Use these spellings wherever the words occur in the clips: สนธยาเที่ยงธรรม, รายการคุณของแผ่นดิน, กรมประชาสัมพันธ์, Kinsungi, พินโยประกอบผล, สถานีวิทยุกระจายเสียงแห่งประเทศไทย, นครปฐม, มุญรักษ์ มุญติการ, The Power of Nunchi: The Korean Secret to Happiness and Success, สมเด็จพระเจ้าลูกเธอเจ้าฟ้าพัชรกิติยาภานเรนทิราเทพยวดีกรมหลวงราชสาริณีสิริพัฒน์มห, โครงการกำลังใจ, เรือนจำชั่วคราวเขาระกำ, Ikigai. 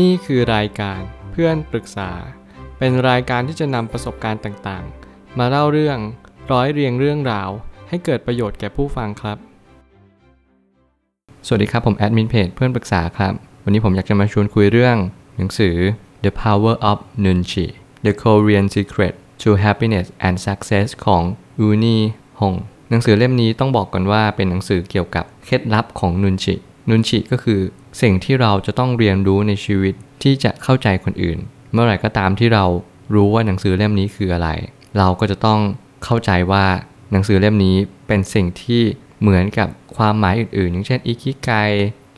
นี่คือรายการเพื่อนปรึกษาเป็นรายการที่จะนำประสบการณ์ต่างๆมาเล่าเรื่องร้อยเรียงเรื่องราวให้เกิดประโยชน์แก่ผู้ฟังครับสวัสดีครับผมแอดมินเพจเพื่อนปรึกษาครับวันนี้ผมอยากจะมาชวนคุยเรื่องหนังสือ The Power of Nunchi: The Korean Secret to Happiness and Success ของอูนี่ฮงหนังสือเล่มนี้ต้องบอกก่อนว่าเป็นหนังสือเกี่ยวกับเคล็ดลับของนุนชิก็คือสิ่งที่เราจะต้องเรียนรู้ในชีวิตที่จะเข้าใจคนอื่นเมื่อไหร่ก็ตามที่เรารู้ว่าหนังสือเล่มนี้คืออะไรเราก็จะต้องเข้าใจว่าหนังสือเล่มนี้เป็นสิ่งที่เหมือนกับความหมายอื่นๆอย่างเช่นอิคิไก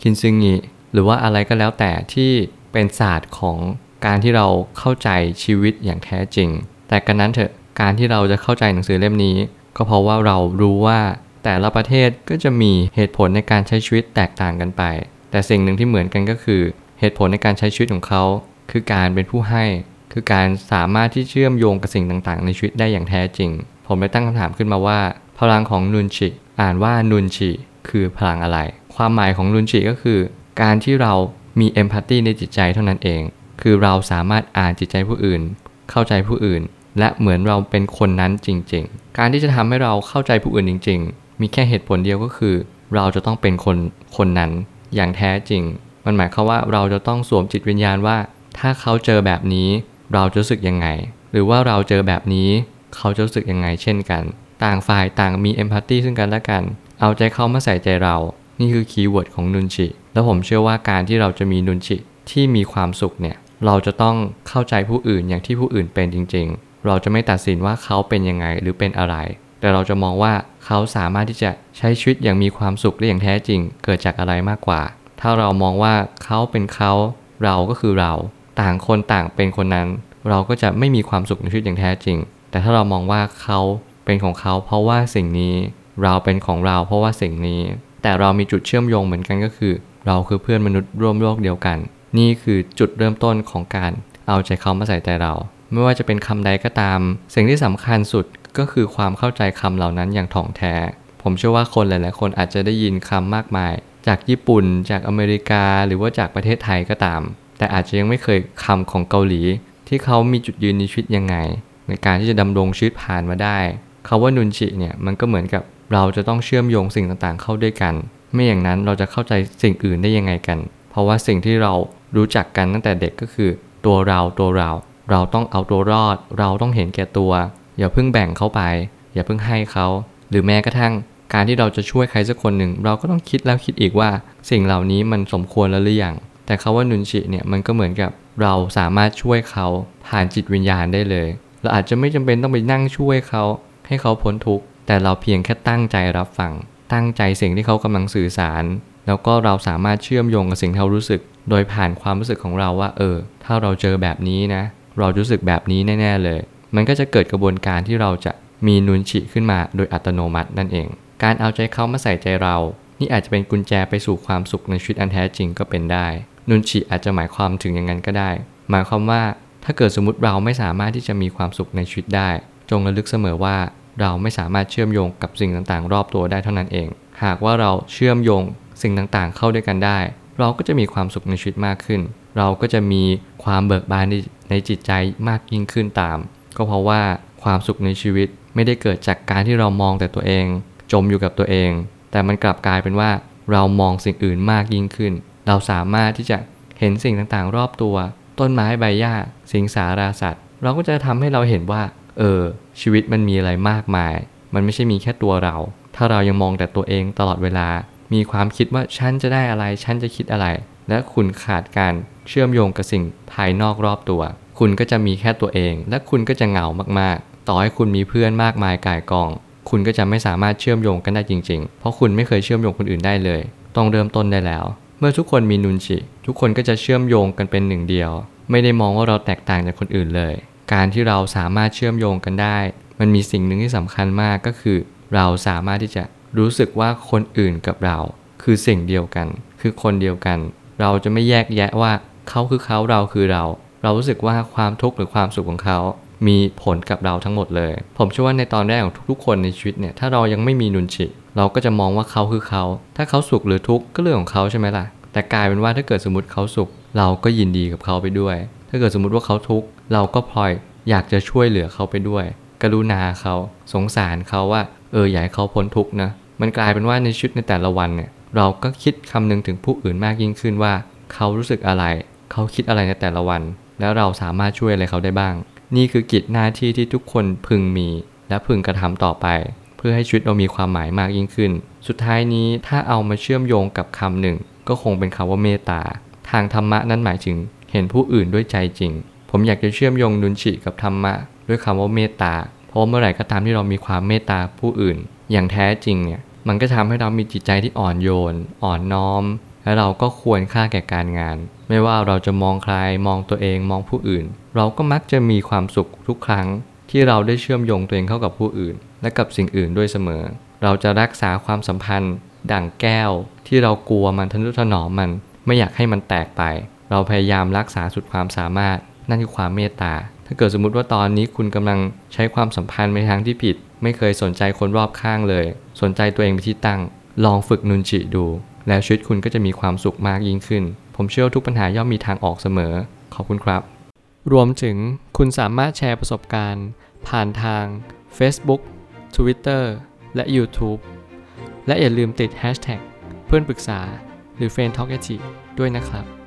คินซึงิหรือว่าอะไรก็แล้วแต่ที่เป็นศาสตร์ของการที่เราเข้าใจชีวิตอย่างแท้จริงแต่กระนั้นเถอะการที่เราจะเข้าใจหนังสือเล่มนี้ก็เพราะว่าเรารู้ว่าแต่ละประเทศก็จะมีเหตุผลในการใช้ชีวิตแตกต่างกันไปแต่สิ่งหนึ่งที่เหมือนกันก็คือเหตุผลในการใช้ชีวิตของเขาคือการเป็นผู้ให้คือการสามารถที่เชื่อมโยงกับสิ่งต่างๆในชีวิตได้อย่างแท้จริงผมเลยตั้งคำถามขึ้นมาว่าพลังของนุนชิอ่านว่านุนชิคือพลังอะไรความหมายของนุนชิก็คือการที่เรามีเอมพัตตีในจิตใจเท่านั้นเองคือเราสามารถอ่านจิตใจผู้อื่นเข้าใจผู้อื่นและเหมือนเราเป็นคนนั้นจริงๆการที่จะทำให้เราเข้าใจผู้อื่นจริงๆมีแค่เหตุผลเดียวก็คือเราจะต้องเป็นคนนั้นอย่างแท้จริงมันหมายความว่าเราจะต้องสวมจิตวิญญาณว่าถ้าเขาเจอแบบนี้เราจะรู้สึกยังไงหรือว่าเราเจอแบบนี้เขาจะรู้สึกยังไงเช่นกันต่างฝ่ายต่างมีเอมพัตตีซึ่งกันและกันเอาใจเขามาใส่ใจเรานี่คือคีย์เวิร์ดของนุนชิแล้วผมเชื่อว่าการที่เราจะมีนุนชิที่มีความสุขเนี่ยเราจะต้องเข้าใจผู้อื่นอย่างที่ผู้อื่นเป็นจริงๆเราจะไม่ตัดสินว่าเขาเป็นยังไงหรือเป็นอะไรแต่เราจะมองว่าเขาสามารถที่จะใช้ชีวิตอย่างมีความสุขได้อย่างแท้จริงเกิดจากอะไรมากกว่าถ้าเรามองว่าเขาเป็นเขาเราก็คือเราต่างคนต่างเป็นคนนั้นเราก็จะไม่มีความสุขในชีวิตอย่างแท้จริงแต่ถ้าเรามองว่าเขาเป็นของเขาเพราะว่าสิ่งนี้เราเป็นของเราเพราะว่าสิ่งนี้แต่เรามีจุดเชื่อมโยงเหมือนกันก็คือเราคือเพื่อนมนุษย์ร่วมโลกเดียวกันนี่คือจุดเริ่มต้นของการเอาใจเขามาใส่ใจเราไม่ว่าจะเป็นคำใดก็ตามสิ่งที่สำคัญสุดก็คือความเข้าใจคำเหล่านั้นอย่างถ่องแท้ผมเชื่อว่าคนหลายๆคนอาจจะได้ยินคำมากมายจากญี่ปุ่นจากอเมริกาหรือว่าจากประเทศไทยก็ตามแต่อาจจะยังไม่เคยคำของเกาหลีที่เขามีจุดยืนในชีวิตยังไงในการที่จะดำรงชีวิตผ่านมาได้คำว่านุนชิเนี่ยมันก็เหมือนกับเราจะต้องเชื่อมโยงสิ่งต่างๆเข้าด้วยกันไม่อย่างนั้นเราจะเข้าใจสิ่งอื่นได้ยังไงกันเพราะว่าสิ่งที่เรารู้จักกันตั้งแต่เด็กก็คือตัวเราต้องเอาตัวรอดเราต้องเห็นแก่ตัวอย่าเพิ่งแบ่งเขาไปอย่าเพิ่งให้เขาหรือแม้กระทั่งการที่เราจะช่วยใครสักคนหนึ่งเราก็ต้องคิดแล้วคิดอีกว่าสิ่งเหล่านี้มันสมควรแล้วหรือยังแต่คำว่านุนชิเนี่ยมันก็เหมือนกับเราสามารถช่วยเขาผ่านจิตวิญญาณได้เลยเราอาจจะไม่จำเป็นต้องไปนั่งช่วยเขาให้เขาพ้นทุกข์แต่เราเพียงแค่ตั้งใจรับฟังตั้งใจสิ่งที่เขากำลังสื่อสารแล้วก็เราสามารถเชื่อมโยงกับสิ่งที่เขารู้สึกโดยผ่านความรู้สึกของเราว่าถ้าเราเจอแบบนี้นะเรารู้สึกแบบนี้แน่ๆเลยมันก็จะเกิดกระบวนการที่เราจะมีนุนชิขึ้นมาโดยอัตโนมัตินั่นเองการเอาใจเขามาใส่ใจเรานี่อาจจะเป็นกุญแจไปสู่ความสุขในชีวิตอันแท้จริงก็เป็นได้นุนชิอาจจะหมายความถึงอย่างนั้นก็ได้หมายความว่าถ้าเกิดสมมติเราไม่สามารถที่จะมีความสุขในชีวิตได้จงระลึกเสมอว่าเราไม่สามารถเชื่อมโยงกับสิ่งต่างๆรอบตัวได้เท่านั้นเองหากว่าเราเชื่อมโยงสิ่งต่างๆเข้าด้วยกันได้เราก็จะมีความสุขในชีวิตมากขึ้นเราก็จะมีความเบิกบานในจิตใจมากยิ่งขึ้นตามก็เพราะว่าความสุขในชีวิตไม่ได้เกิดจากการที่เรามองแต่ตัวเองจมอยู่กับตัวเองแต่มันกลับกลายเป็นว่าเรามองสิ่งอื่นมากยิ่งขึ้นเราสามารถที่จะเห็นสิ่งต่างๆรอบตัวต้นไม้ใบหญ้าสิงสาราสัตว์เราก็จะทำให้เราเห็นว่าชีวิตมันมีอะไรมากมายมันไม่ใช่มีแค่ตัวเราถ้าเรายังมองแต่ตัวเองตลอดเวลามีความคิดว่าฉันจะได้อะไรฉันจะคิดอะไรและคุณขาดการเชื่อมโยงกับสิ่งภายนอกรอบตัวคุณก็จะมีแค่ตัวเองและคุณก็จะเหงามากๆต่อให้คุณมีเพื่อนมากมายก่ายกองคุณก็จะไม่สามารถเชื่อมโยงกันได้จริงๆเพราะคุณไม่เคยเชื่อมโยงคนอื่นได้เลยต้องเริ่มต้นได้แล้วเมื่อทุกคนมีนุนชิทุกคนก็จะเชื่อมโยงกันเป็นหนึ่งเดียวไม่ได้มองว่าเราแตกต่างจากคนอื่นเลยการที่เราสามารถเชื่อมโยงกันได้มันมีสิ่งหนึ่งที่สำคัญมากก็คือเราสามารถที่จะรู้สึกว่าคนอื่นกับเราคือสิ่งเดียวกันคือคนเดียวกันเราจะไม่แยกแยะว่าเขาคือเขาเราคือเราเรารู้สึกว่าความทุกข์หรือความสุขของเขามีผลกับเราทั้งหมดเลยผมเชื่อว่าในตอนแรกของทุกๆคนในชีวิตเนี่ยถ้าเรายังไม่มีนุนชิเราก็จะมองว่าเขาคือเขาถ้าเขาสุขหรือทุกข์ก็เรื่องของเขาใช่ไหมล่ะ แต่กลายเป็นว่าถ้าเกิดสมมติเขาสุขเราก็ยินดีกับเขาไปด้วยถ้าเกิดสมมติว่าเขาทุกข์เราก็พลอยอยากจะช่วยเหลือเขาไปด้วยกรุณาเขาสงสารเขาว่าอยากให้เขาพ้นทุกข์นะมันกลายเป็นว่าในชีวิตในแต่ละวันเนี่ยเราก็คิดคำนึงถึงผู้อื่นมากยิ่งขึ้นว่าเขารู้สึกอะไรเขาคิดอะไรในแต่ละวันแล้วเราสามารถช่วยอะไรเขาได้บ้างนี่คือกิจหน้าที่ที่ทุกคนพึงมีและพึงกระทำต่อไปเพื่อให้ชีวิตเรามีความหมายมากยิ่งขึ้นสุดท้ายนี้ถ้าเอามาเชื่อมโยงกับคำหนึ่งก็คงเป็นคำว่าเมตตาทางธรรมะนั้นหมายถึงเห็นผู้อื่นด้วยใจจริงผมอยากจะเชื่อมโยงนุนชิกับธรรมะด้วยคำว่าเมตตาเพราะเมื่อไหร่ก็ตามที่เรามีความเมตตาผู้อื่นอย่างแท้จริงเนี่ยมันก็ทำให้เรามีจิตใจที่อ่อนโยนอ่อนน้อมและเราก็ควรค่าแก่การงานไม่ว่าเราจะมองใครมองตัวเองมองผู้อื่นเราก็มักจะมีความสุขทุกครั้งที่เราได้เชื่อมโยงตัวเองเข้ากับผู้อื่นและกับสิ่งอื่นด้วยเสมอเราจะรักษาความสัมพันธ์ดั่งแก้วที่เรากลัวมันทนุถนอมมันไม่อยากให้มันแตกไปเราพยายามรักษาสุดความสามารถนั่นคือความเมตตาถ้าเกิดสมมติว่าตอนนี้คุณกำลังใช้ความสัมพันธ์ในทางที่ผิดไม่เคยสนใจคนรอบข้างเลยสนใจตัวเองเป็นที่ตั้งลองฝึกนุนจิดูแล้วชีวิตคุณก็จะมีความสุขมากยิ่งขึ้นผมเชื่อว่าทุกปัญหาย่อมมีทางออกเสมอขอบคุณครับรวมถึงคุณสามารถแชร์ประสบการณ์ผ่านทาง Facebook Twitter และ YouTube และอย่าลืมติด Hashtag เพื่อนปรึกษาหรือ Friend Talk ด้วยนะครับ